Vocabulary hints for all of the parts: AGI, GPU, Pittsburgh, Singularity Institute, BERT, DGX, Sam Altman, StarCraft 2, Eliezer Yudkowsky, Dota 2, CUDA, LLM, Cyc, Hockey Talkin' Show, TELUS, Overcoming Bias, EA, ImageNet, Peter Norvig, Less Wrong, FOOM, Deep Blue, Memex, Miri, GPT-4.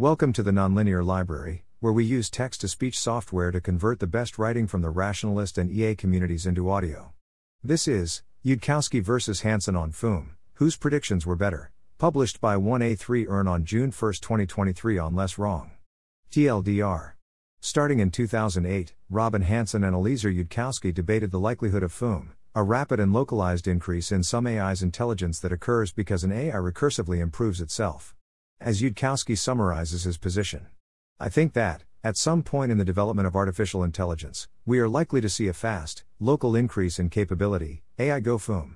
Welcome to the Nonlinear Library, where we use text-to-speech software to convert the best writing from the Rationalist and EA communities into audio. This is Yudkowsky vs. Hanson on FOOM, whose predictions were better, published by 1a3orn on June 1, 2023 on Less Wrong. TLDR. Starting in 2008, Robin Hanson and Eliezer Yudkowsky debated the likelihood of FOOM, a rapid and localized increase in some AI's intelligence that occurs because an AI recursively improves itself. As Yudkowsky summarizes his position, I think that, at some point in the development of artificial intelligence, we are likely to see a fast, local increase in capability, AI go FOOM.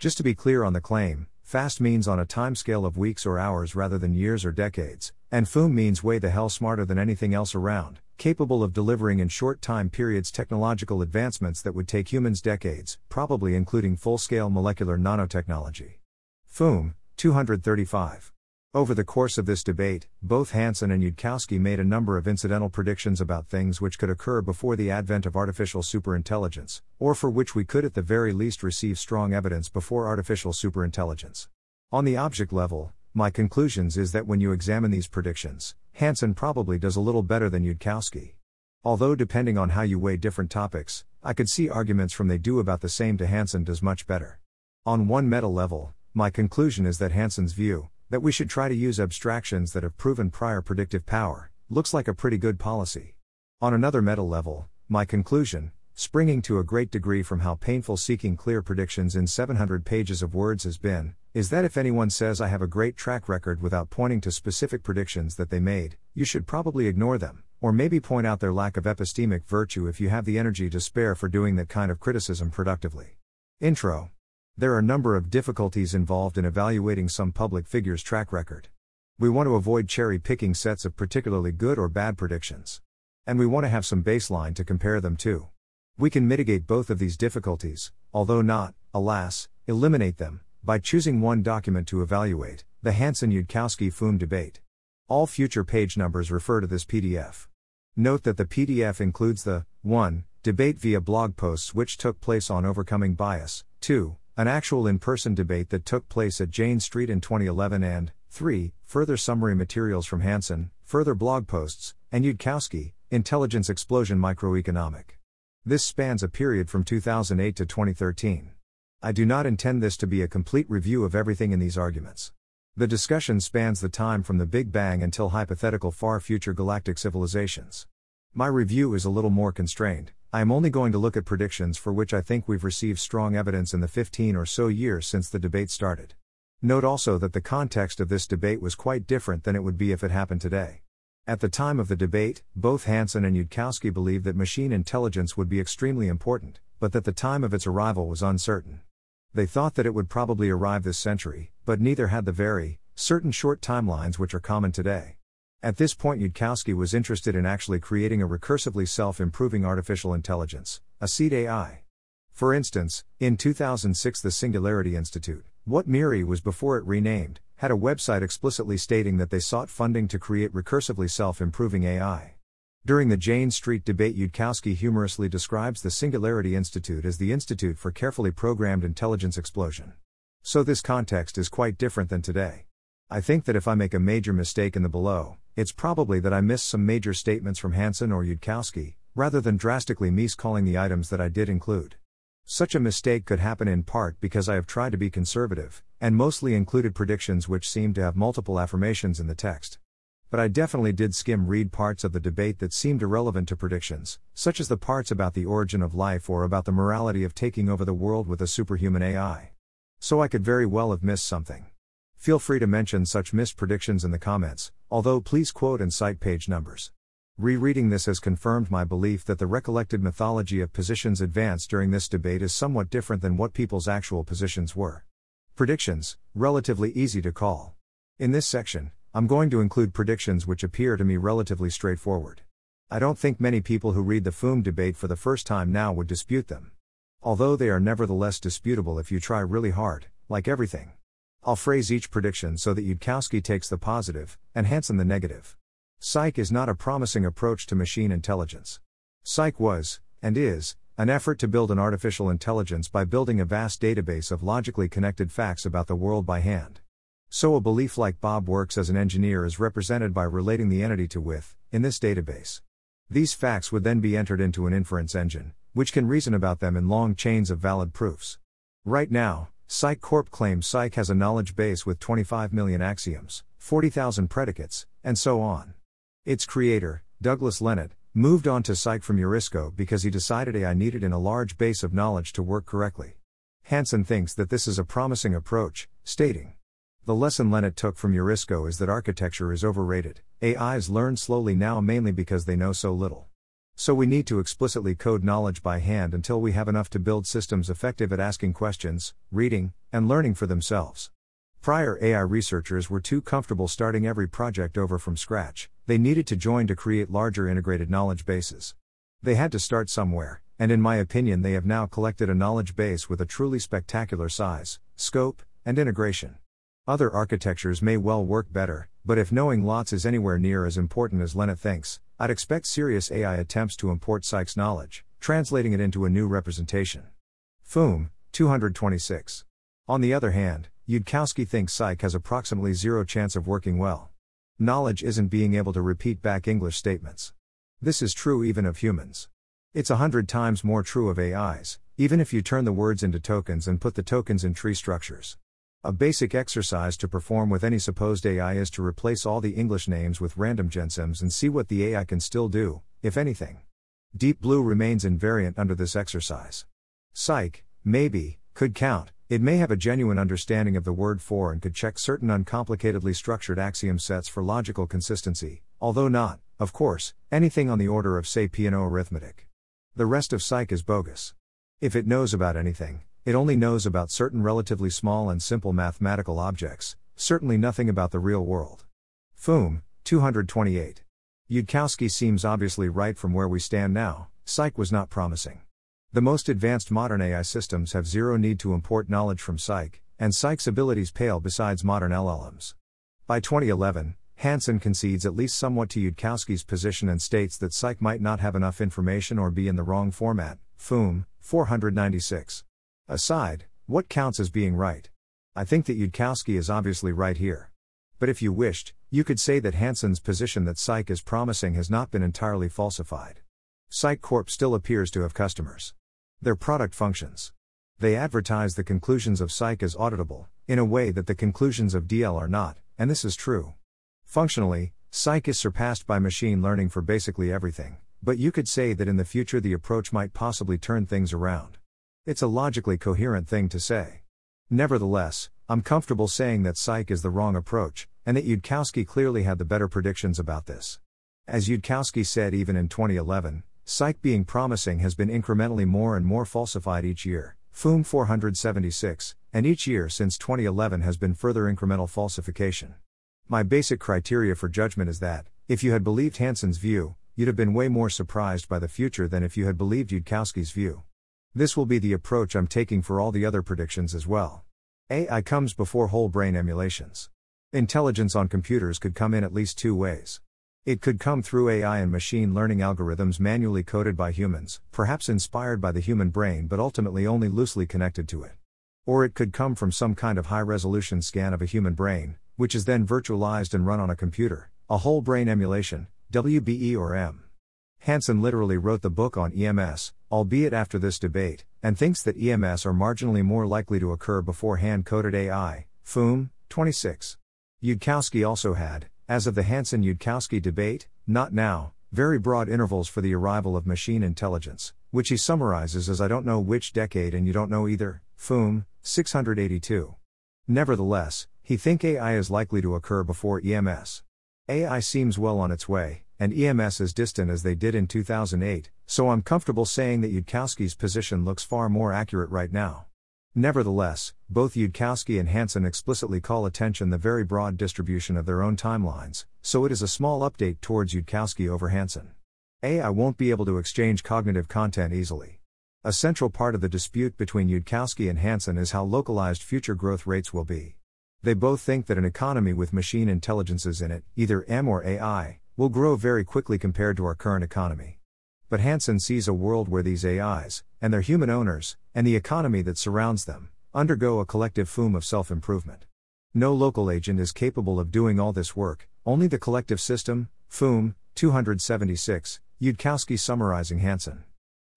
Just to be clear on the claim, fast means on a timescale of weeks or hours rather than years or decades, and FOOM means way the hell smarter than anything else around, capable of delivering in short time periods technological advancements that would take humans decades, probably including full-scale molecular nanotechnology. FOOM, 235. Over the course of this debate, both Hanson and Yudkowsky made a number of incidental predictions about things which could occur before the advent of artificial superintelligence, or for which we could at the very least receive strong evidence before artificial superintelligence. On the object level, my conclusions is that when you examine these predictions, Hanson probably does a little better than Yudkowsky. Although depending on how you weigh different topics, I could see arguments from they do about the same to Hanson does much better. On one meta level, my conclusion is that Hanson's view, that we should try to use abstractions that have proven prior predictive power, looks like a pretty good policy. On another meta level, my conclusion, springing to a great degree from how painful seeking clear predictions in 700 pages of words has been, is that if anyone says I have a great track record without pointing to specific predictions that they made, you should probably ignore them, or maybe point out their lack of epistemic virtue if you have the energy to spare for doing that kind of criticism productively. Intro. There are a number of difficulties involved in evaluating some public figure's track record. We want to avoid cherry-picking sets of particularly good or bad predictions. And we want to have some baseline to compare them to. We can mitigate both of these difficulties, although not, alas, eliminate them, by choosing one document to evaluate, the Hanson-Yudkowsky FOOM debate. All future page numbers refer to this PDF. Note that the PDF includes the 1. Debate via blog posts which took place on Overcoming Bias, 2. An actual in-person debate that took place at Jane Street in 2011 and, 3, further summary materials from Hanson, further blog posts, and Yudkowsky, Intelligence Explosion Microeconomic. This spans a period from 2008 to 2013. I do not intend this to be a complete review of everything in these arguments. The discussion spans the time from the Big Bang until hypothetical far-future galactic civilizations. My review is a little more constrained. I am only going to look at predictions for which I think we've received strong evidence in the 15 or so years since the debate started. Note also that the context of this debate was quite different than it would be if it happened today. At the time of the debate, both Hanson and Yudkowsky believed that machine intelligence would be extremely important, but that the time of its arrival was uncertain. They thought that it would probably arrive this century, but neither had the very certain short timelines which are common today. At this point Yudkowsky was interested in actually creating a recursively self-improving artificial intelligence, a seed AI. For instance, in 2006 the Singularity Institute, what Miri was before it renamed, had a website explicitly stating that they sought funding to create recursively self-improving AI. During the Jane Street debate Yudkowsky humorously describes the Singularity Institute as the Institute for Carefully Programmed Intelligence Explosion. So this context is quite different than today. I think that if I make a major mistake in the below, it's probably that I missed some major statements from Hanson or Yudkowsky, rather than drastically miscalling the items that I did include. Such a mistake could happen in part because I have tried to be conservative, and mostly included predictions which seem to have multiple affirmations in the text. But I definitely did skim read parts of the debate that seemed irrelevant to predictions, such as the parts about the origin of life or about the morality of taking over the world with a superhuman AI. So I could very well have missed something. Feel free to mention such missed predictions in the comments, although please quote and cite page numbers. Rereading this has confirmed my belief that the recollected mythology of positions advanced during this debate is somewhat different than what people's actual positions were. Predictions, relatively easy to call. In this section, I'm going to include predictions which appear to me relatively straightforward. I don't think many people who read the FOOM debate for the first time now would dispute them. Although they are nevertheless disputable if you try really hard, like everything. I'll phrase each prediction so that Yudkowsky takes the positive, and Hanson the negative. Cyc is not a promising approach to machine intelligence. Cyc was, and is, an effort to build an artificial intelligence by building a vast database of logically connected facts about the world by hand. So a belief like Bob works as an engineer is represented by relating the entity to with, in this database. These facts would then be entered into an inference engine, which can reason about them in long chains of valid proofs. Right now, Cyc Corp claims Cyc has a knowledge base with 25 million axioms, 40,000 predicates, and so on. Its creator, Douglas Lenat, moved on to Cyc from Eurisco because he decided AI needed in a large base of knowledge to work correctly. Hanson thinks that this is a promising approach, stating, "The lesson Lenat took from Eurisco is that architecture is overrated. AIs learn slowly now mainly because they know so little. So we need to explicitly code knowledge by hand until we have enough to build systems effective at asking questions, reading, and learning for themselves." Prior AI researchers were too comfortable starting every project over from scratch. They needed to join to create larger integrated knowledge bases. They had to start somewhere, and in my opinion they have now collected a knowledge base with a truly spectacular size, scope, and integration. Other architectures may well work better, but if knowing lots is anywhere near as important as Lenat thinks, I'd expect serious AI attempts to import Cyc's knowledge, translating it into a new representation. FOOM, 226. On the other hand, Yudkowsky thinks Cyc has approximately zero chance of working well. Knowledge isn't being able to repeat back English statements. This is true even of humans. It's 100 times more true of AIs, even if you turn the words into tokens and put the tokens in tree structures. A basic exercise to perform with any supposed AI is to replace all the English names with random gensims and see what the AI can still do, if anything. Deep Blue remains invariant under this exercise. Cyc, maybe, could count. It may have a genuine understanding of the word for and could check certain uncomplicatedly structured axiom sets for logical consistency, although not, of course, anything on the order of say Peano arithmetic. The rest of Cyc is bogus. If it knows about anything, it only knows about certain relatively small and simple mathematical objects, certainly nothing about the real world. FOOM, 228. Yudkowsky seems obviously right from where we stand now. Cyc was not promising. The most advanced modern AI systems have zero need to import knowledge from Cyc, and Cyc's abilities pale besides modern LLMs. By 2011, Hanson concedes at least somewhat to Yudkowsky's position and states that Cyc might not have enough information or be in the wrong format. FOOM, 496. Aside, what counts as being right? I think that Yudkowsky is obviously right here. But if you wished, you could say that Hanson's position that Cyc is promising has not been entirely falsified. Cyc Corp still appears to have customers. Their product functions. They advertise the conclusions of Cyc as auditable, in a way that the conclusions of DL are not, and this is true. Functionally, Cyc is surpassed by machine learning for basically everything, but you could say that in the future the approach might possibly turn things around. It's a logically coherent thing to say. Nevertheless, I'm comfortable saying that Cyc is the wrong approach, and that Yudkowsky clearly had the better predictions about this. As Yudkowsky said even in 2011, Cyc being promising has been incrementally more and more falsified each year, FOOM 476, and each year since 2011 has been further incremental falsification. My basic criteria for judgment is that, if you had believed Hanson's view, you'd have been way more surprised by the future than if you had believed Yudkowsky's view. This will be the approach I'm taking for all the other predictions as well. AI comes before whole brain emulations. Intelligence on computers could come in at least two ways. It could come through AI and machine learning algorithms manually coded by humans, perhaps inspired by the human brain but ultimately only loosely connected to it. Or it could come from some kind of high-resolution scan of a human brain, which is then virtualized and run on a computer, a whole brain emulation, WBE or M. Hanson literally wrote the book on EMS, albeit after this debate, and thinks that EMS are marginally more likely to occur before hand-coded AI, FOOM, 26. Yudkowsky also had, as of the Hanson-Yudkowsky debate, not now, very broad intervals for the arrival of machine intelligence, which he summarizes as I don't know which decade and you don't know either, FOOM, 682. Nevertheless, he thinks AI is likely to occur before EMS. AI seems well on its way, and EMS as distant as they did in 2008, so I'm comfortable saying that Yudkowsky's position looks far more accurate right now. Nevertheless, both Yudkowsky and Hanson explicitly call attention the very broad distribution of their own timelines, so it is a small update towards Yudkowsky over Hanson. AI won't be able to exchange cognitive content easily. A central part of the dispute between Yudkowsky and Hanson is how localized future growth rates will be. They both think that an economy with machine intelligences in it, either M or AI, will grow very quickly compared to our current economy. But Hanson sees a world where these AIs, and their human owners, and the economy that surrounds them, undergo a collective FOOM of self-improvement. No local agent is capable of doing all this work, only the collective system. FOOM, 276, Yudkowsky summarizing Hanson.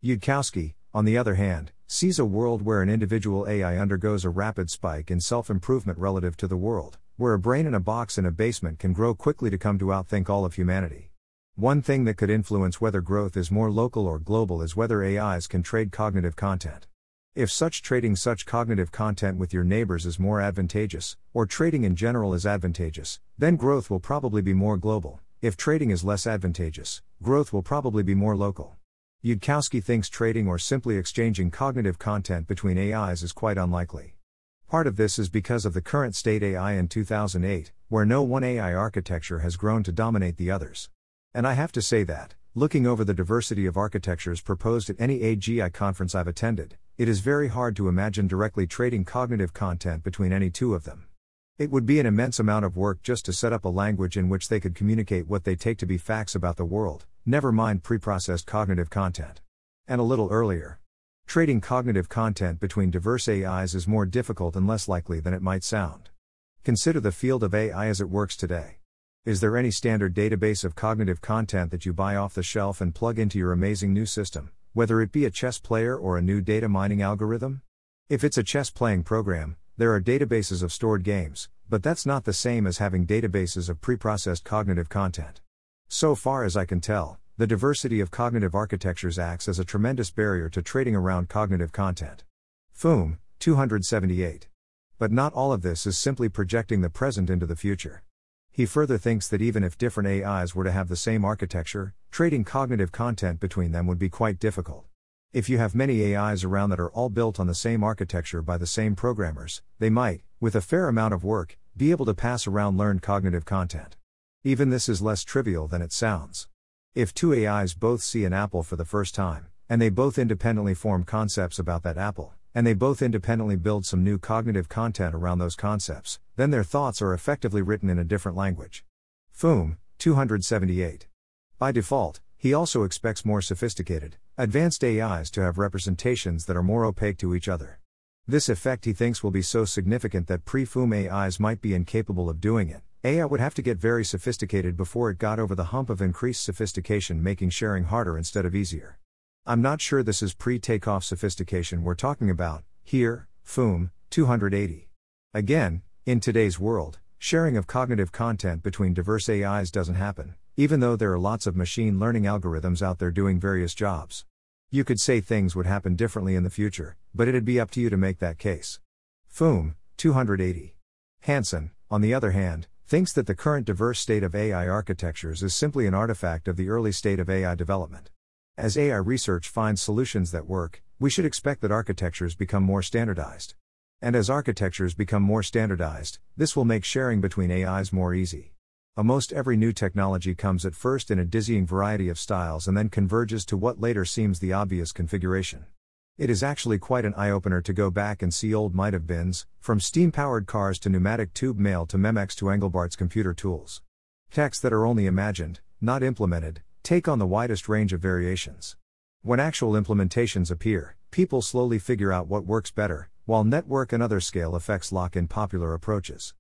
Yudkowsky, on the other hand, sees a world where an individual AI undergoes a rapid spike in self-improvement relative to the world, where a brain in a box in a basement can grow quickly to come to outthink all of humanity. One thing that could influence whether growth is more local or global is whether AIs can trade cognitive content. If trading such cognitive content with your neighbors is more advantageous, or trading in general is advantageous, then growth will probably be more global. If trading is less advantageous, growth will probably be more local. Yudkowsky thinks trading or simply exchanging cognitive content between AIs is quite unlikely. Part of this is because of the current state AI in 2008, where no one AI architecture has grown to dominate the others. And I have to say that, looking over the diversity of architectures proposed at any AGI conference I've attended, it is very hard to imagine directly trading cognitive content between any two of them. It would be an immense amount of work just to set up a language in which they could communicate what they take to be facts about the world, never mind preprocessed cognitive content. And a little earlier. Trading cognitive content between diverse AIs is more difficult and less likely than it might sound. Consider the field of AI as it works today. Is there any standard database of cognitive content that you buy off the shelf and plug into your amazing new system, whether it be a chess player or a new data mining algorithm? If it's a chess playing program, there are databases of stored games, but that's not the same as having databases of preprocessed cognitive content. So far as I can tell, the diversity of cognitive architectures acts as a tremendous barrier to trading around cognitive content. FOOM, 278. But not all of this is simply projecting the present into the future. He further thinks that even if different AIs were to have the same architecture, trading cognitive content between them would be quite difficult. If you have many AIs around that are all built on the same architecture by the same programmers, they might, with a fair amount of work, be able to pass around learned cognitive content. Even this is less trivial than it sounds. If two AIs both see an apple for the first time, and they both independently form concepts about that apple, and they both independently build some new cognitive content around those concepts, then their thoughts are effectively written in a different language. FOOM, 278. By default, he also expects more sophisticated, advanced AIs to have representations that are more opaque to each other. This effect he thinks will be so significant that pre-FOOM AIs might be incapable of doing it. AI would have to get very sophisticated before it got over the hump of increased sophistication, making sharing harder instead of easier. I'm not sure this is pre-takeoff sophistication we're talking about here. FOOM, 280. Again, in today's world, sharing of cognitive content between diverse AIs doesn't happen, even though there are lots of machine learning algorithms out there doing various jobs. You could say things would happen differently in the future, but it'd be up to you to make that case. FOOM, 280. Hanson, on the other hand, thinks that the current diverse state of AI architectures is simply an artifact of the early state of AI development. As AI research finds solutions that work, we should expect that architectures become more standardized. And as architectures become more standardized, this will make sharing between AIs more easy. Almost every new technology comes at first in a dizzying variety of styles and then converges to what later seems the obvious configuration. It is actually quite an eye-opener to go back and see old might-have-beens, from steam-powered cars to pneumatic tube mail to Memex to Engelbart's computer tools. Techs that are only imagined, not implemented, take on the widest range of variations. When actual implementations appear, people slowly figure out what works better, while network and other scale effects lock in popular approaches.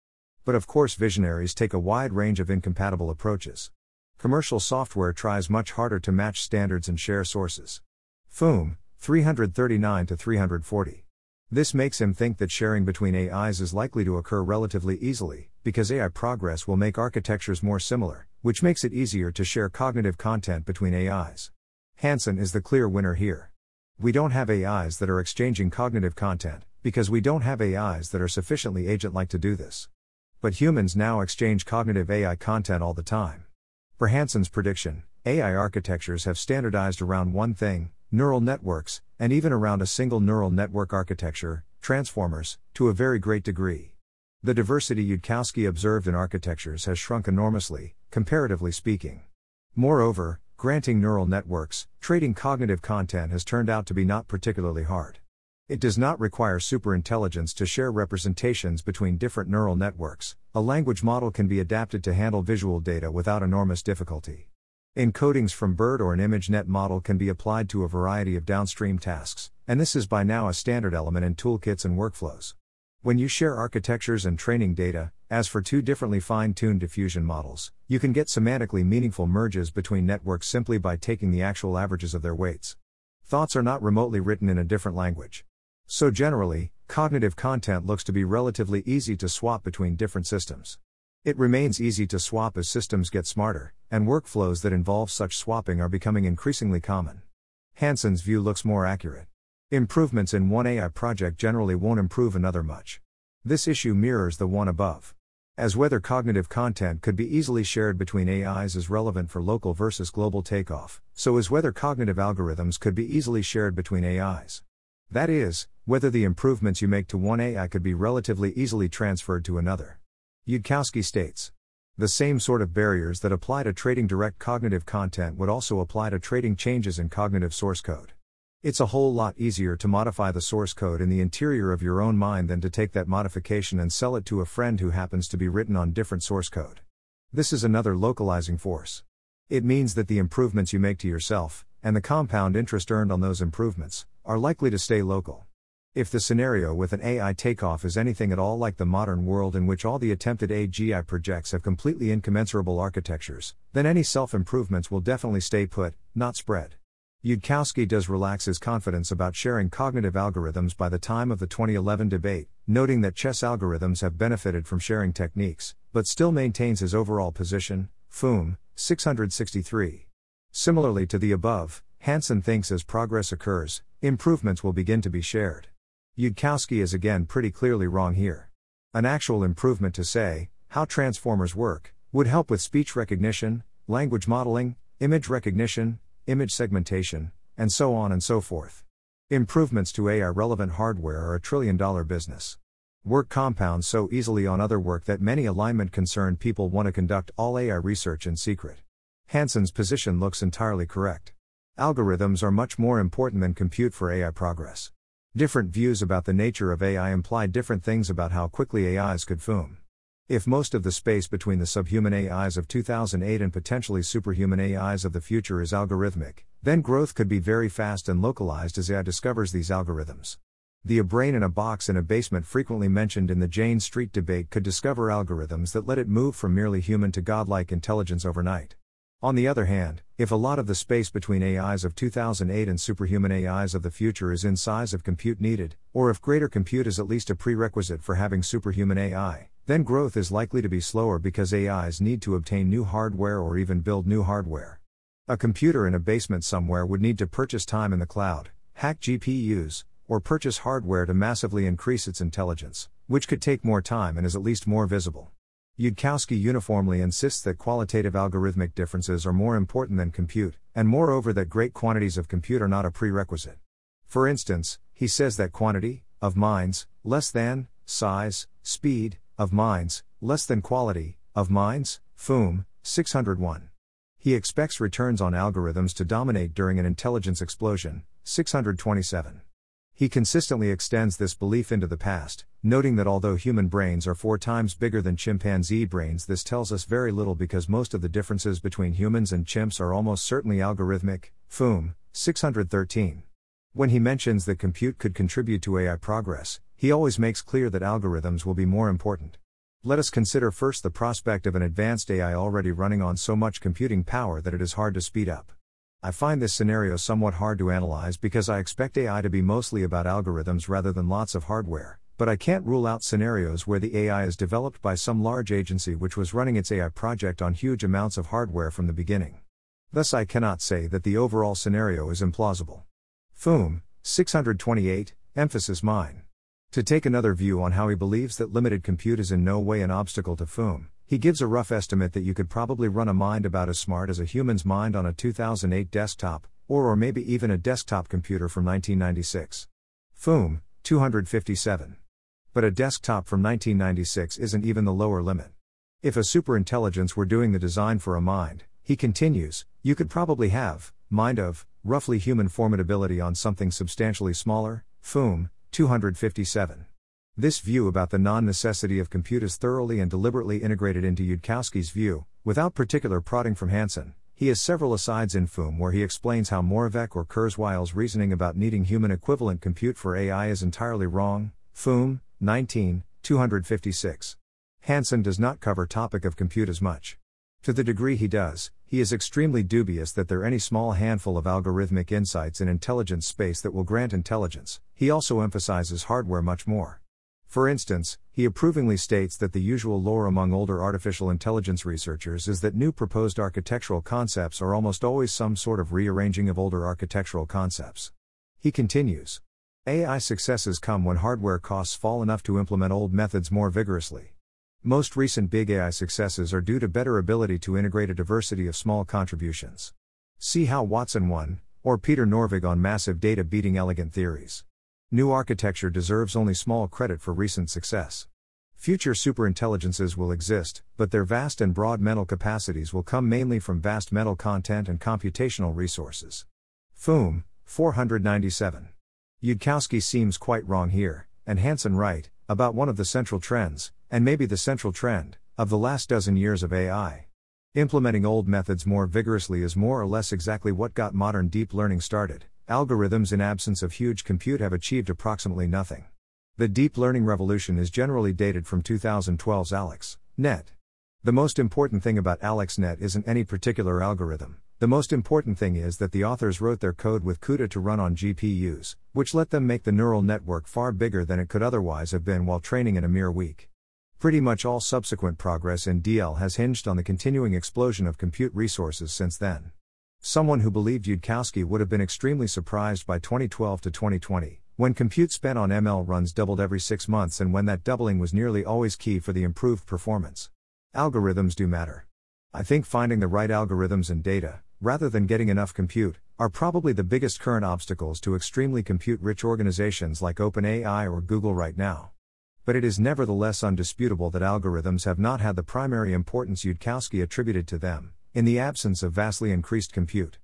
But of course, visionaries take a wide range of incompatible approaches. Commercial software tries much harder to match standards and share sources. FOOM, 339-340. This makes him think that sharing between AIs is likely to occur relatively easily, because AI progress will make architectures more similar, which makes it easier to share cognitive content between AIs. Hanson is the clear winner here. We don't have AIs that are exchanging cognitive content, because we don't have AIs that are sufficiently agent-like to do this. But humans now exchange cognitive AI content all the time. For Hanson's prediction, AI architectures have standardized around one thing, neural networks, and even around a single neural network architecture, transformers, to a very great degree. The diversity Yudkowsky observed in architectures has shrunk enormously, comparatively speaking. Moreover, granting neural networks, trading cognitive content has turned out to be not particularly hard. It does not require superintelligence to share representations between different neural networks. A language model can be adapted to handle visual data without enormous difficulty. Encodings from BERT or an ImageNet model can be applied to a variety of downstream tasks, and this is by now a standard element in toolkits and workflows. When you share architectures and training data, as for two differently fine-tuned diffusion models, you can get semantically meaningful merges between networks simply by taking the actual averages of their weights. Thoughts are not remotely written in a different language. So generally, cognitive content looks to be relatively easy to swap between different systems. It remains easy to swap as systems get smarter, and workflows that involve such swapping are becoming increasingly common. Hanson's view looks more accurate. Improvements in one AI project generally won't improve another much. This issue mirrors the one above. As whether cognitive content could be easily shared between AIs is relevant for local versus global takeoff, so is whether cognitive algorithms could be easily shared between AIs. That is, whether the improvements you make to one AI could be relatively easily transferred to another. Yudkowsky states, the same sort of barriers that apply to trading direct cognitive content would also apply to trading changes in cognitive source code. It's a whole lot easier to modify the source code in the interior of your own mind than to take that modification and sell it to a friend who happens to be written on different source code. This is another localizing force. It means that the improvements you make to yourself, and the compound interest earned on those improvements, are likely to stay local. If the scenario with an AI takeoff is anything at all like the modern world in which all the attempted AGI projects have completely incommensurable architectures, then any self-improvements will definitely stay put, not spread. Yudkowsky does relax his confidence about sharing cognitive algorithms by the time of the 2011 debate, noting that chess algorithms have benefited from sharing techniques, but still maintains his overall position, FOOM, 663. Similarly to the above, Hanson thinks as progress occurs, improvements will begin to be shared. Yudkowsky is again pretty clearly wrong here. An actual improvement to, say, how transformers work, would help with speech recognition, language modeling, image recognition, image segmentation, and so on and so forth. Improvements to AI-relevant hardware are $1 trillion business. Work compounds so easily on other work that many alignment-concerned people want to conduct all AI research in secret. Hanson's position looks entirely correct. Algorithms are much more important than compute for AI progress. Different views about the nature of AI imply different things about how quickly AIs could FOOM. If most of the space between the subhuman AIs of 2008 and potentially superhuman AIs of the future is algorithmic, then growth could be very fast and localized as AI discovers these algorithms. The a brain in a box in a basement frequently mentioned in the Jane Street debate could discover algorithms that let it move from merely human to godlike intelligence overnight. On the other hand, if a lot of the space between AIs of 2008 and superhuman AIs of the future is in size of compute needed, or if greater compute is at least a prerequisite for having superhuman AI, then growth is likely to be slower because AIs need to obtain new hardware or even build new hardware. A computer in a basement somewhere would need to purchase time in the cloud, hack GPUs, or purchase hardware to massively increase its intelligence, which could take more time and is at least more visible. Yudkowsky uniformly insists that qualitative algorithmic differences are more important than compute, and moreover that great quantities of compute are not a prerequisite. For instance, he says that quantity, of minds, less than, size, speed, of minds, less than quality, of minds, FOOM, 601. He expects returns on algorithms to dominate during an intelligence explosion, 627. He consistently extends this belief into the past, noting that although human brains are 4 times bigger than chimpanzee brains, this tells us very little because most of the differences between humans and chimps are almost certainly algorithmic, FOOM, 613. When he mentions that compute could contribute to AI progress, he always makes clear that algorithms will be more important. Let us consider first the prospect of an advanced AI already running on so much computing power that it is hard to speed up. I find this scenario somewhat hard to analyze because I expect AI to be mostly about algorithms rather than lots of hardware, but I can't rule out scenarios where the AI is developed by some large agency which was running its AI project on huge amounts of hardware from the beginning. Thus I cannot say that the overall scenario is implausible. FOOM, 628, emphasis mine. To take another view on how he believes that limited compute is in no way an obstacle to FOOM, he gives a rough estimate that you could probably run a mind about as smart as a human's mind on a 2008 desktop, or maybe even a desktop computer from 1996. FOOM, 257. But a desktop from 1996 isn't even the lower limit. If a superintelligence were doing the design for a mind, he continues, you could probably have, mind of, roughly human formidability on something substantially smaller, FOOM, 257. This view about the non-necessity of compute is thoroughly and deliberately integrated into Yudkowsky's view, without particular prodding from Hanson. He has several asides in FOOM where he explains how Moravec or Kurzweil's reasoning about needing human equivalent compute for AI is entirely wrong, FOOM, 19, 256. Hanson does not cover topic of compute as much. To the degree he does, he is extremely dubious that there are any small handful of algorithmic insights in intelligence space that will grant intelligence. He also emphasizes hardware much more. For instance, he approvingly states that the usual lore among older artificial intelligence researchers is that new proposed architectural concepts are almost always some sort of rearranging of older architectural concepts. He continues, AI successes come when hardware costs fall enough to implement old methods more vigorously. Most recent big AI successes are due to better ability to integrate a diversity of small contributions. See how Watson won, or Peter Norvig on massive data beating elegant theories. New architecture deserves only small credit for recent success. Future superintelligences will exist, but their vast and broad mental capacities will come mainly from vast mental content and computational resources. FOOM, 497. Yudkowsky seems quite wrong here, and Hanson right, about one of the central trends, and maybe the central trend, of the last dozen years of AI. Implementing old methods more vigorously is more or less exactly what got modern deep learning started. Algorithms in absence of huge compute have achieved approximately nothing. The deep learning revolution is generally dated from 2012's AlexNet. The most important thing about AlexNet isn't any particular algorithm. The most important thing is that the authors wrote their code with CUDA to run on GPUs, which let them make the neural network far bigger than it could otherwise have been while training in a mere week. Pretty much all subsequent progress in DL has hinged on the continuing explosion of compute resources since then. Someone who believed Yudkowsky would have been extremely surprised by 2012 to 2020, when compute spent on ML runs doubled every 6 months and when that doubling was nearly always key for the improved performance. Algorithms do matter. I think finding the right algorithms and data, rather than getting enough compute, are probably the biggest current obstacles to extremely compute-rich organizations like OpenAI or Google right now. But it is nevertheless undisputable that algorithms have not had the primary importance Yudkowsky attributed to them, in the absence of vastly increased compute.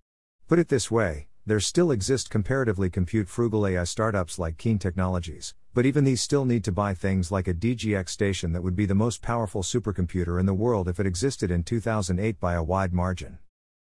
Put it this way, there still exist comparatively compute-frugal AI startups like Keen Technologies, but even these still need to buy things like a DGX station that would be the most powerful supercomputer in the world if it existed in 2008 by a wide margin.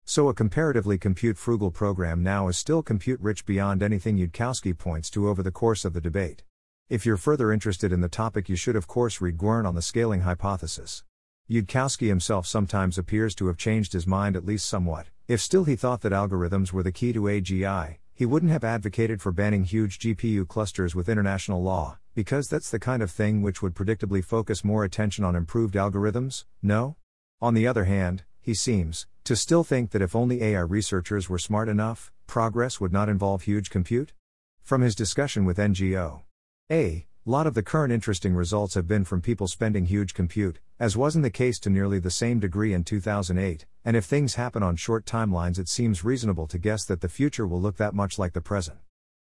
So a comparatively compute-frugal program now is still compute-rich beyond anything Yudkowsky points to over the course of the debate. If you're further interested in the topic, you should of course read Gwern on the scaling hypothesis. Yudkowsky himself sometimes appears to have changed his mind at least somewhat. If still he thought that algorithms were the key to AGI, he wouldn't have advocated for banning huge GPU clusters with international law, because that's the kind of thing which would predictably focus more attention on improved algorithms, no? On the other hand, he seems to still think that if only AI researchers were smart enough, progress would not involve huge compute. From his discussion with NGO, a lot of the current interesting results have been from people spending huge compute, as wasn't the case to nearly the same degree in 2008, and if things happen on short timelines it seems reasonable to guess that the future will look that much like the present.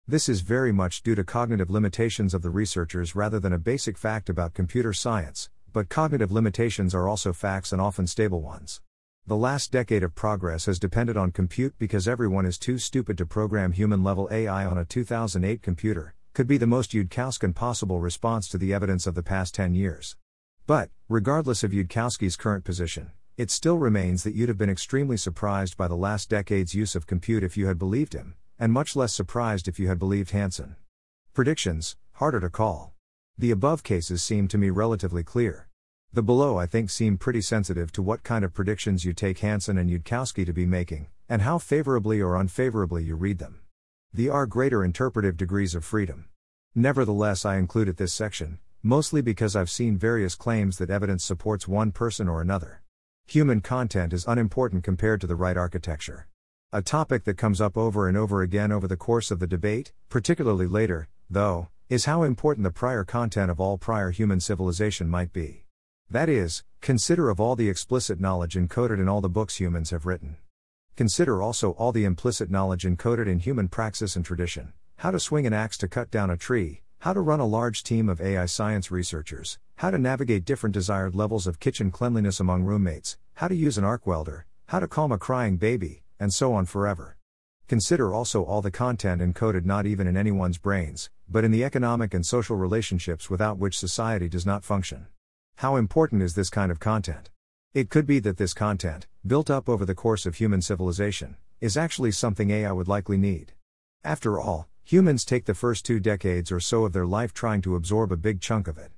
This is very much due to cognitive limitations of the researchers rather than a basic fact about computer science, but cognitive limitations are also facts and often stable ones. The last decade of progress has depended on compute because everyone is too stupid to program human-level AI on a 2008 computer. Could be the most Yudkowskian possible response to the evidence of the past 10 years. But, regardless of Yudkowsky's current position, it still remains that you'd have been extremely surprised by the last decade's use of compute if you had believed him, and much less surprised if you had believed Hanson. Predictions, harder to call. The above cases seem to me relatively clear. The below I think seem pretty sensitive to what kind of predictions you take Hanson and Yudkowsky to be making, and how favorably or unfavorably you read them. There are greater interpretive degrees of freedom. Nevertheless, I included this section, mostly because I've seen various claims that evidence supports one person or another. Human content is unimportant compared to the right architecture. A topic that comes up over and over again over the course of the debate, particularly later, though, is how important the prior content of all prior human civilization might be. That is, consider of all the explicit knowledge encoded in all the books humans have written. Consider also all the implicit knowledge encoded in human praxis and tradition, how to swing an axe to cut down a tree, how to run a large team of AI science researchers, how to navigate different desired levels of kitchen cleanliness among roommates, how to use an arc welder, how to calm a crying baby, and so on forever. Consider also all the content encoded not even in anyone's brains, but in the economic and social relationships without which society does not function. How important is this kind of content? It could be that this content, built up over the course of human civilization, is actually something AI would likely need. After all, Humans take the first 2 decades or so of their life trying to absorb a big chunk of it.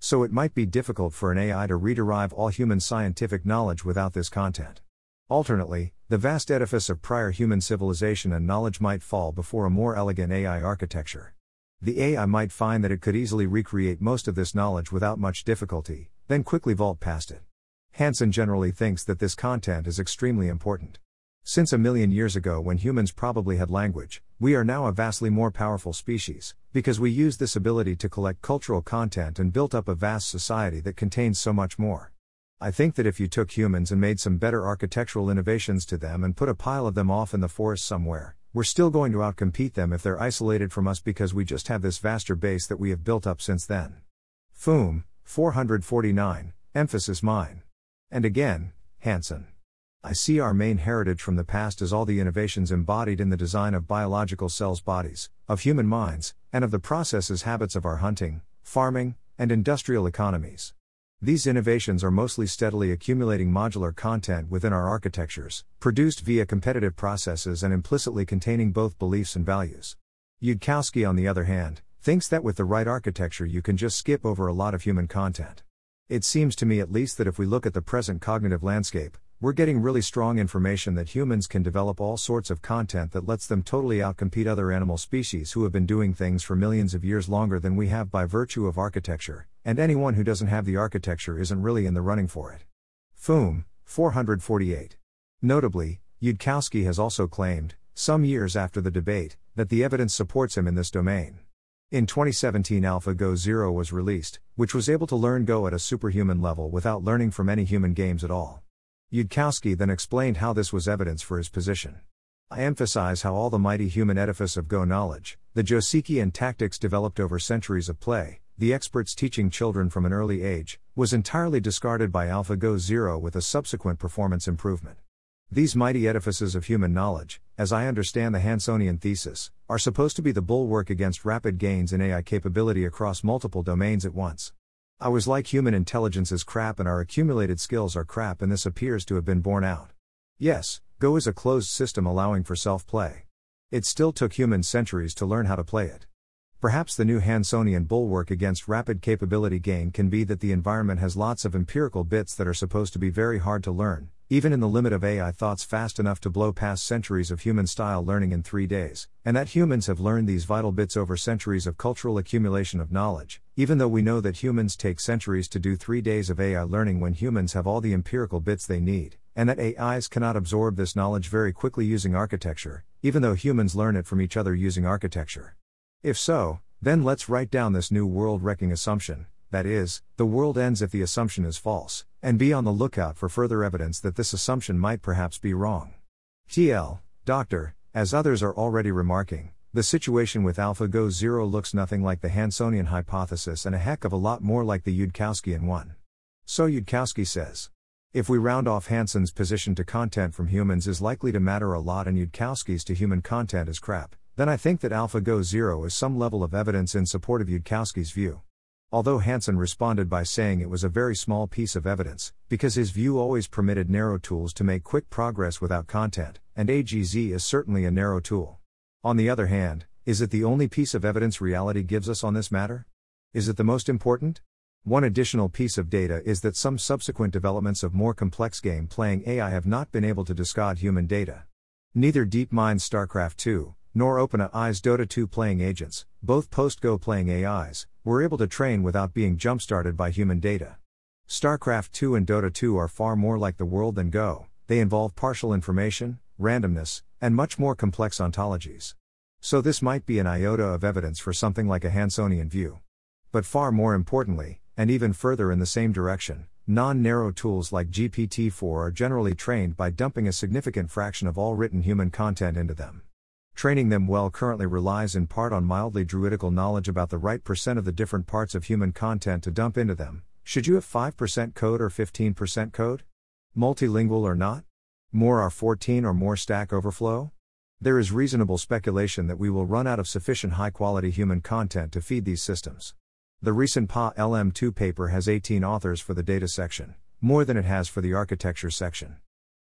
So it might be difficult for an AI to rederive all human scientific knowledge without this content. Alternately, the vast edifice of prior human civilization and knowledge might fall before a more elegant AI architecture. The AI might find that it could easily recreate most of this knowledge without much difficulty, then quickly vault past it. Hanson generally thinks that this content is extremely important. Since 1 million years ago, when humans probably had language, we are now a vastly more powerful species, because we used this ability to collect cultural content and built up a vast society that contains so much more. I think that if you took humans and made some better architectural innovations to them and put a pile of them off in the forest somewhere, we're still going to outcompete them if they're isolated from us, because we just have this vaster base that we have built up since then. FOOM, 449, emphasis mine. And again, Hanson. I see our main heritage from the past as all the innovations embodied in the design of biological cells' bodies, of human minds, and of the processes habits of our hunting, farming, and industrial economies. These innovations are mostly steadily accumulating modular content within our architectures, produced via competitive processes and implicitly containing both beliefs and values. Yudkowsky, on the other hand, thinks that with the right architecture you can just skip over a lot of human content. It seems to me at least that if we look at the present cognitive landscape, we're getting really strong information that humans can develop all sorts of content that lets them totally outcompete other animal species who have been doing things for millions of years longer than we have by virtue of architecture, and anyone who doesn't have the architecture isn't really in the running for it. FOOM, 448. Notably, Yudkowsky has also claimed, some years after the debate, that the evidence supports him in this domain. In 2017, AlphaGo Zero was released, which was able to learn Go at a superhuman level without learning from any human games at all. Yudkowsky then explained how this was evidence for his position. I emphasize how all the mighty human edifice of Go knowledge, the Joseki tactics developed over centuries of play, the experts teaching children from an early age, was entirely discarded by AlphaGo Zero with a subsequent performance improvement. These mighty edifices of human knowledge, as I understand the Hansonian thesis, are supposed to be the bulwark against rapid gains in AI capability across multiple domains at once. I was like, human intelligence is crap and our accumulated skills are crap, and this appears to have been borne out. Yes, Go is a closed system allowing for self-play. It still took humans centuries to learn how to play it. Perhaps the new Hansonian bulwark against rapid capability gain can be that the environment has lots of empirical bits that are supposed to be very hard to learn, even in the limit of AI thoughts fast enough to blow past centuries of human-style learning in 3 days, and that humans have learned these vital bits over centuries of cultural accumulation of knowledge, even though we know that humans take centuries to do 3 days of AI learning when humans have all the empirical bits they need, and that AIs cannot absorb this knowledge very quickly using architecture, even though humans learn it from each other using architecture. If so, then let's write down this new world-wrecking assumption, that is, the world ends if the assumption is false, and be on the lookout for further evidence that this assumption might perhaps be wrong. TL, Doctor, as others are already remarking, the situation with AlphaGo Zero looks nothing like the Hansonian hypothesis and a heck of a lot more like the Yudkowskian one. So Yudkowsky says. If we round off, Hanson's position to content from humans is likely to matter a lot and Yudkowsky's to human content is crap, then I think that AlphaGo Zero is some level of evidence in support of Yudkowsky's view. Although Hanson responded by saying it was a very small piece of evidence, because his view always permitted narrow tools to make quick progress without content, and AGZ is certainly a narrow tool. On the other hand, is it the only piece of evidence reality gives us on this matter? Is it the most important? One additional piece of data is that some subsequent developments of more complex game-playing AI have not been able to discard human data. Neither DeepMind's StarCraft 2, nor OpenAI's Dota 2 playing agents, both post-Go playing AIs, were able to train without being jump-started by human data. StarCraft 2 and Dota 2 are far more like the world than Go, they involve partial information, randomness, and much more complex ontologies. So this might be an iota of evidence for something like a Hansonian view. But far more importantly, and even further in the same direction, non-narrow tools like GPT-4 are generally trained by dumping a significant fraction of all written human content into them. Training them well currently relies in part on mildly druidical knowledge about the right percent of the different parts of human content to dump into them. Should you have 5% code or 15% code? Multilingual or not? More R14 or more Stack Overflow? There is reasonable speculation that we will run out of sufficient high-quality human content to feed these systems. The recent PaLM2 paper has 18 authors for the data section, more than it has for the architecture section.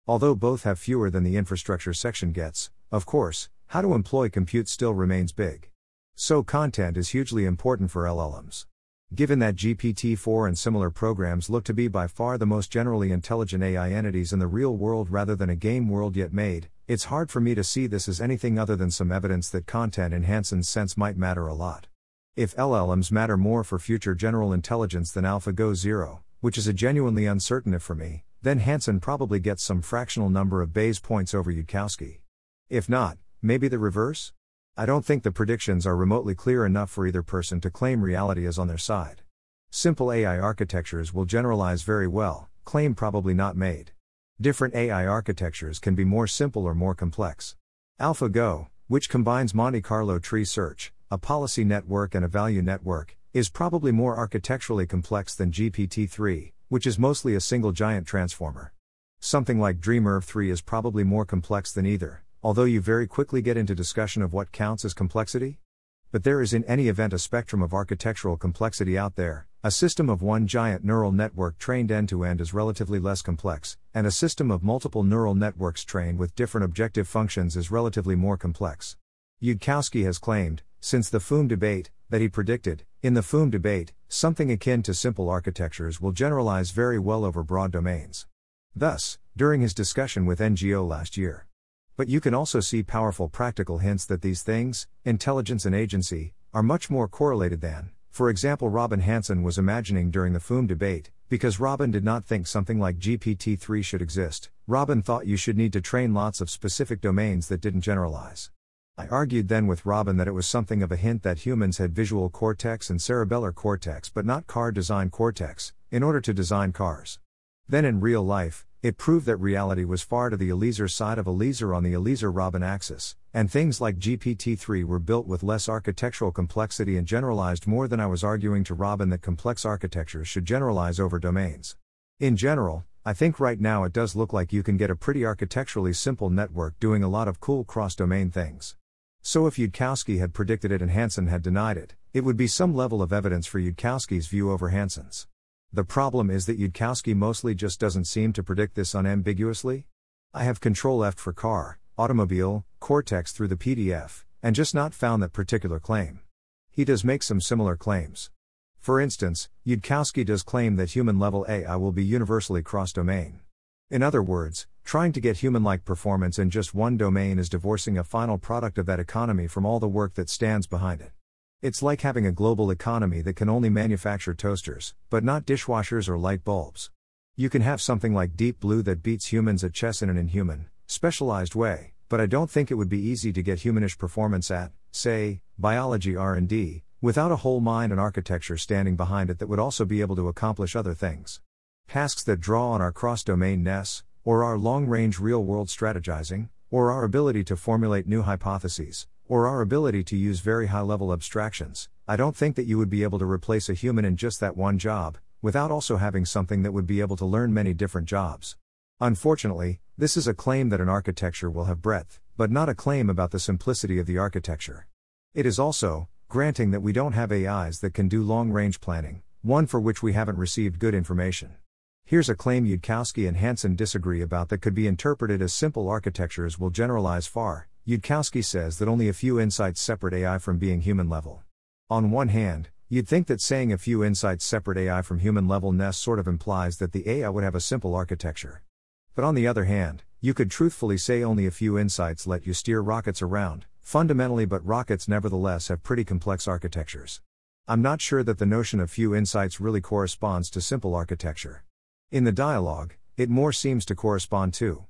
Although both have fewer than the infrastructure section gets, of course, how to employ compute still remains big. So content is hugely important for LLMs. Given that GPT-4 and similar programs look to be by far the most generally intelligent AI entities in the real world rather than a game world yet made, it's hard for me to see this as anything other than some evidence that content in Hanson's sense might matter a lot. If LLMs matter more for future general intelligence than AlphaGo Zero, which is a genuinely uncertain if for me, then Hanson probably gets some fractional number of Bayes points over Yudkowsky. If not, maybe the reverse? I don't think the predictions are remotely clear enough for either person to claim reality is on their side. Simple AI architectures will generalize very well, claim probably not made. Different AI architectures can be more simple or more complex. AlphaGo, which combines Monte Carlo Tree Search, a policy network and a value network, is probably more architecturally complex than GPT-3, which is mostly a single giant transformer. Something like Dreamer-3 is probably more complex than either, although you very quickly get into discussion of what counts as complexity. But there is in any event a spectrum of architectural complexity out there. A system of one giant neural network trained end-to-end is relatively less complex, and a system of multiple neural networks trained with different objective functions is relatively more complex. Yudkowsky has claimed, since the FOOM debate, that he predicted, in the FOOM debate, something akin to simple architectures will generalize very well over broad domains. Thus, during his discussion with NGO last year. But you can also see powerful practical hints that these things, intelligence and agency, are much more correlated than, for example, Robin Hanson was imagining during the FOOM debate. Because Robin did not think something like GPT-3 should exist, Robin thought you should need to train lots of specific domains that didn't generalize. I argued then with Robin that it was something of a hint that humans had visual cortex and cerebellar cortex but not car design cortex, in order to design cars. Then in real life, it proved that reality was far to the Eliezer side of Eliezer on the Eliezer-Robin axis, and things like GPT-3 were built with less architectural complexity and generalized more than I was arguing to Robin that complex architectures should generalize over domains. In general, I think right now it does look like you can get a pretty architecturally simple network doing a lot of cool cross-domain things. So if Yudkowsky had predicted it and Hanson had denied it, it would be some level of evidence for Yudkowsky's view over Hanson's. The problem is that Yudkowsky mostly just doesn't seem to predict this unambiguously. I have Control-F for car, automobile, cortex through the PDF, and just not found that particular claim. He does make some similar claims. For instance, Yudkowsky does claim that human-level AI will be universally cross-domain. In other words, trying to get human-like performance in just one domain is divorcing a final product of that economy from all the work that stands behind it. It's like having a global economy that can only manufacture toasters, but not dishwashers or light bulbs. You can have something like Deep Blue that beats humans at chess in an inhuman, specialized way, but I don't think it would be easy to get humanish performance at, say, biology R&D, without a whole mind and architecture standing behind it that would also be able to accomplish other things. Tasks that draw on our cross-domain-ness, or our long-range real-world strategizing, or our ability to formulate new hypotheses, or our ability to use very high-level abstractions, I don't think that you would be able to replace a human in just that one job, without also having something that would be able to learn many different jobs. Unfortunately, this is a claim that an architecture will have breadth, but not a claim about the simplicity of the architecture. It is also, granting that we don't have AIs that can do long-range planning, one for which we haven't received good information. Here's a claim Yudkowsky and Hanson disagree about that could be interpreted as simple architectures will generalize far. Yudkowsky says that only a few insights separate AI from being human level. On one hand, you'd think that saying a few insights separate AI from human levelness sort of implies that the AI would have a simple architecture. But on the other hand, you could truthfully say only a few insights let you steer rockets around, fundamentally, but rockets nevertheless have pretty complex architectures. I'm not sure that the notion of few insights really corresponds to simple architecture. In the dialogue, it more seems to correspond to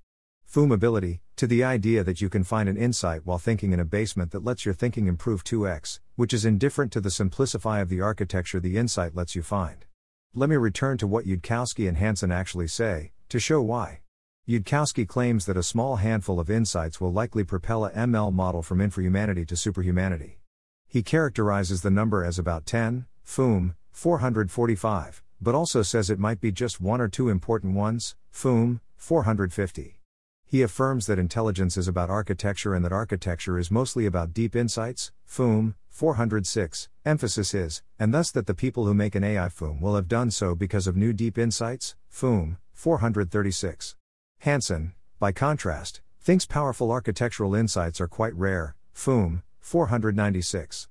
foomability, to the idea that you can find an insight while thinking in a basement that lets your thinking improve 2x, which is indifferent to the simplicity of the architecture the insight lets you find. Let me return to what Yudkowsky and Hanson actually say, to show why. Yudkowsky claims that a small handful of insights will likely propel a ML model from infrahumanity to superhumanity. He characterizes the number as about 10, FOOM, 445. But also says it might be just one or two important ones, FOOM, 450. He affirms that intelligence is about architecture and that architecture is mostly about deep insights, FOOM, 406, emphasis is, and thus that the people who make an AI FOOM will have done so because of new deep insights, FOOM, 436. Hanson, by contrast, thinks powerful architectural insights are quite rare, FOOM, 496.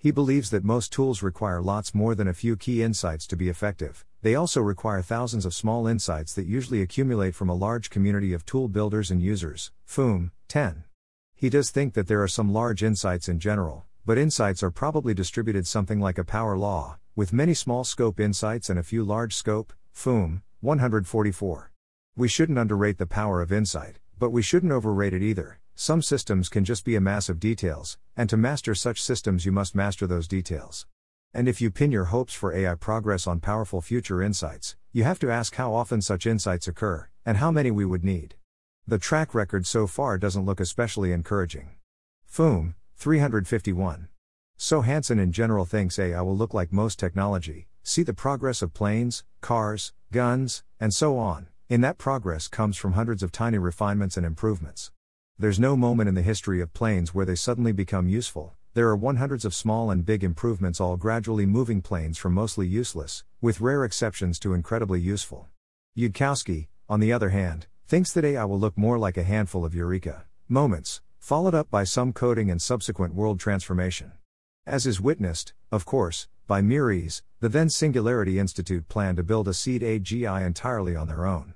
He believes that most tools require lots more than a few key insights to be effective. They also require thousands of small insights that usually accumulate from a large community of tool builders and users. FOOM, 10. He does think that there are some large insights in general, but insights are probably distributed something like a power law, with many small scope insights and a few large scope. FOOM, 144. We shouldn't underrate the power of insight, but we shouldn't overrate it either. Some systems can just be a mass of details, and to master such systems you must master those details. And if you pin your hopes for AI progress on powerful future insights, you have to ask how often such insights occur, and how many we would need. The track record so far doesn't look especially encouraging. FOOM, 351. So Hanson in general thinks AI will look like most technology, see the progress of planes, cars, guns, and so on. In that progress comes from hundreds of tiny refinements and improvements. There's no moment in the history of planes where they suddenly become useful. There are hundreds of small and big improvements all gradually moving planes from mostly useless, with rare exceptions, to incredibly useful. Yudkowsky, on the other hand, thinks that AI will look more like a handful of eureka moments, followed up by some coding and subsequent world transformation. As is witnessed, of course, by Miri's, the then Singularity Institute plan to build a seed AGI entirely on their own.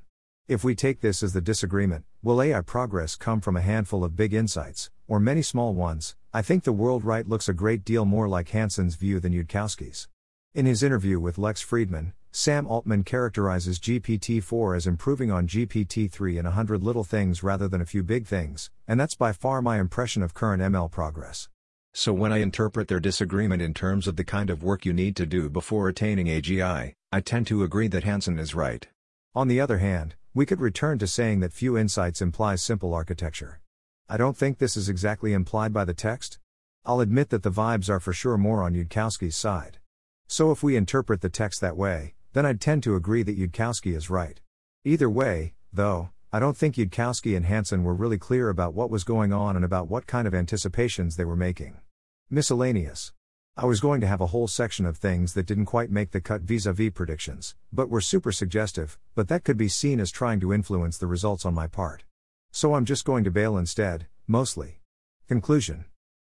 If we take this as the disagreement, will AI progress come from a handful of big insights, or many small ones? I think the world right looks a great deal more like Hanson's view than Yudkowsky's. In his interview with Lex Friedman, Sam Altman characterizes GPT-4 as improving on GPT-3 in 100 little things rather than a few big things, and that's by far my impression of current ML progress. So when I interpret their disagreement in terms of the kind of work you need to do before attaining AGI, I tend to agree that Hanson is right. On the other hand, we could return to saying that few insights implies simple architecture. I don't think this is exactly implied by the text. I'll admit that the vibes are for sure more on Yudkowsky's side. So if we interpret the text that way, then I'd tend to agree that Yudkowsky is right. Either way, though, I don't think Yudkowsky and Hanson were really clear about what was going on and about what kind of anticipations they were making. Miscellaneous. I was going to have a whole section of things that didn't quite make the cut vis-a-vis predictions, but were super suggestive, but that could be seen as trying to influence the results on my part. So I'm just going to bail instead, mostly. Conclusion.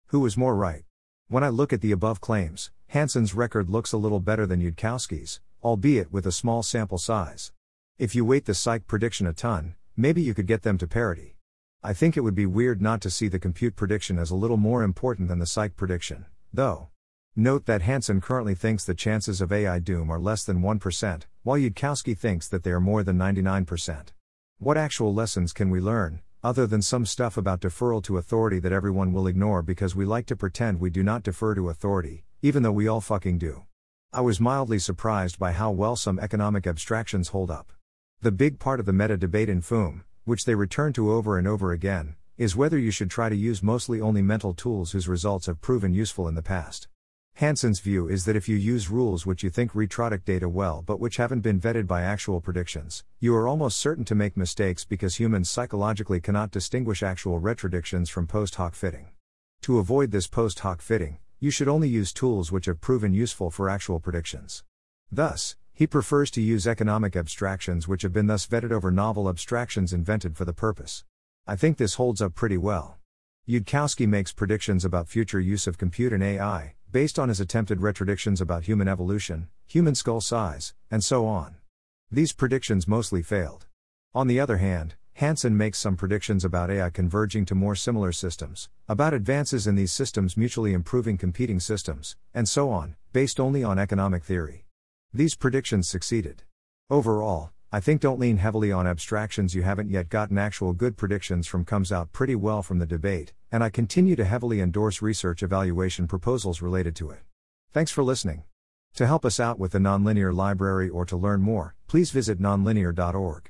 Who was more right? When I look at the above claims, Hanson's record looks a little better than Yudkowsky's, albeit with a small sample size. If you weight the Cyc prediction a ton, maybe you could get them to parity. I think it would be weird not to see the compute prediction as a little more important than the Cyc prediction, though. Note that Hanson currently thinks the chances of AI doom are less than 1%, while Yudkowsky thinks that they are more than 99%. What actual lessons can we learn, other than some stuff about deferral to authority that everyone will ignore because we like to pretend we do not defer to authority, even though we all fucking do? I was mildly surprised by how well some economic abstractions hold up. The big part of the meta debate in FOOM, which they return to over and over again, is whether you should try to use mostly only mental tools whose results have proven useful in the past. Hanson's view is that if you use rules which you think retrodict data well but which haven't been vetted by actual predictions, you are almost certain to make mistakes because humans psychologically cannot distinguish actual retrodictions from post hoc fitting. To avoid this post hoc fitting, you should only use tools which have proven useful for actual predictions. Thus, he prefers to use economic abstractions which have been thus vetted over novel abstractions invented for the purpose. I think this holds up pretty well. Yudkowsky makes predictions about future use of compute and AI, based on his attempted retrodictions about human evolution, human skull size, and so on. These predictions mostly failed. On the other hand, Hanson makes some predictions about AI converging to more similar systems, about advances in these systems mutually improving competing systems, and so on, based only on economic theory. These predictions succeeded. Overall, I think don't lean heavily on abstractions you haven't yet gotten actual good predictions from comes out pretty well from the debate, and I continue to heavily endorse research evaluation proposals related to it. Thanks for listening. To help us out with the Nonlinear Library or to learn more, please visit nonlinear.org.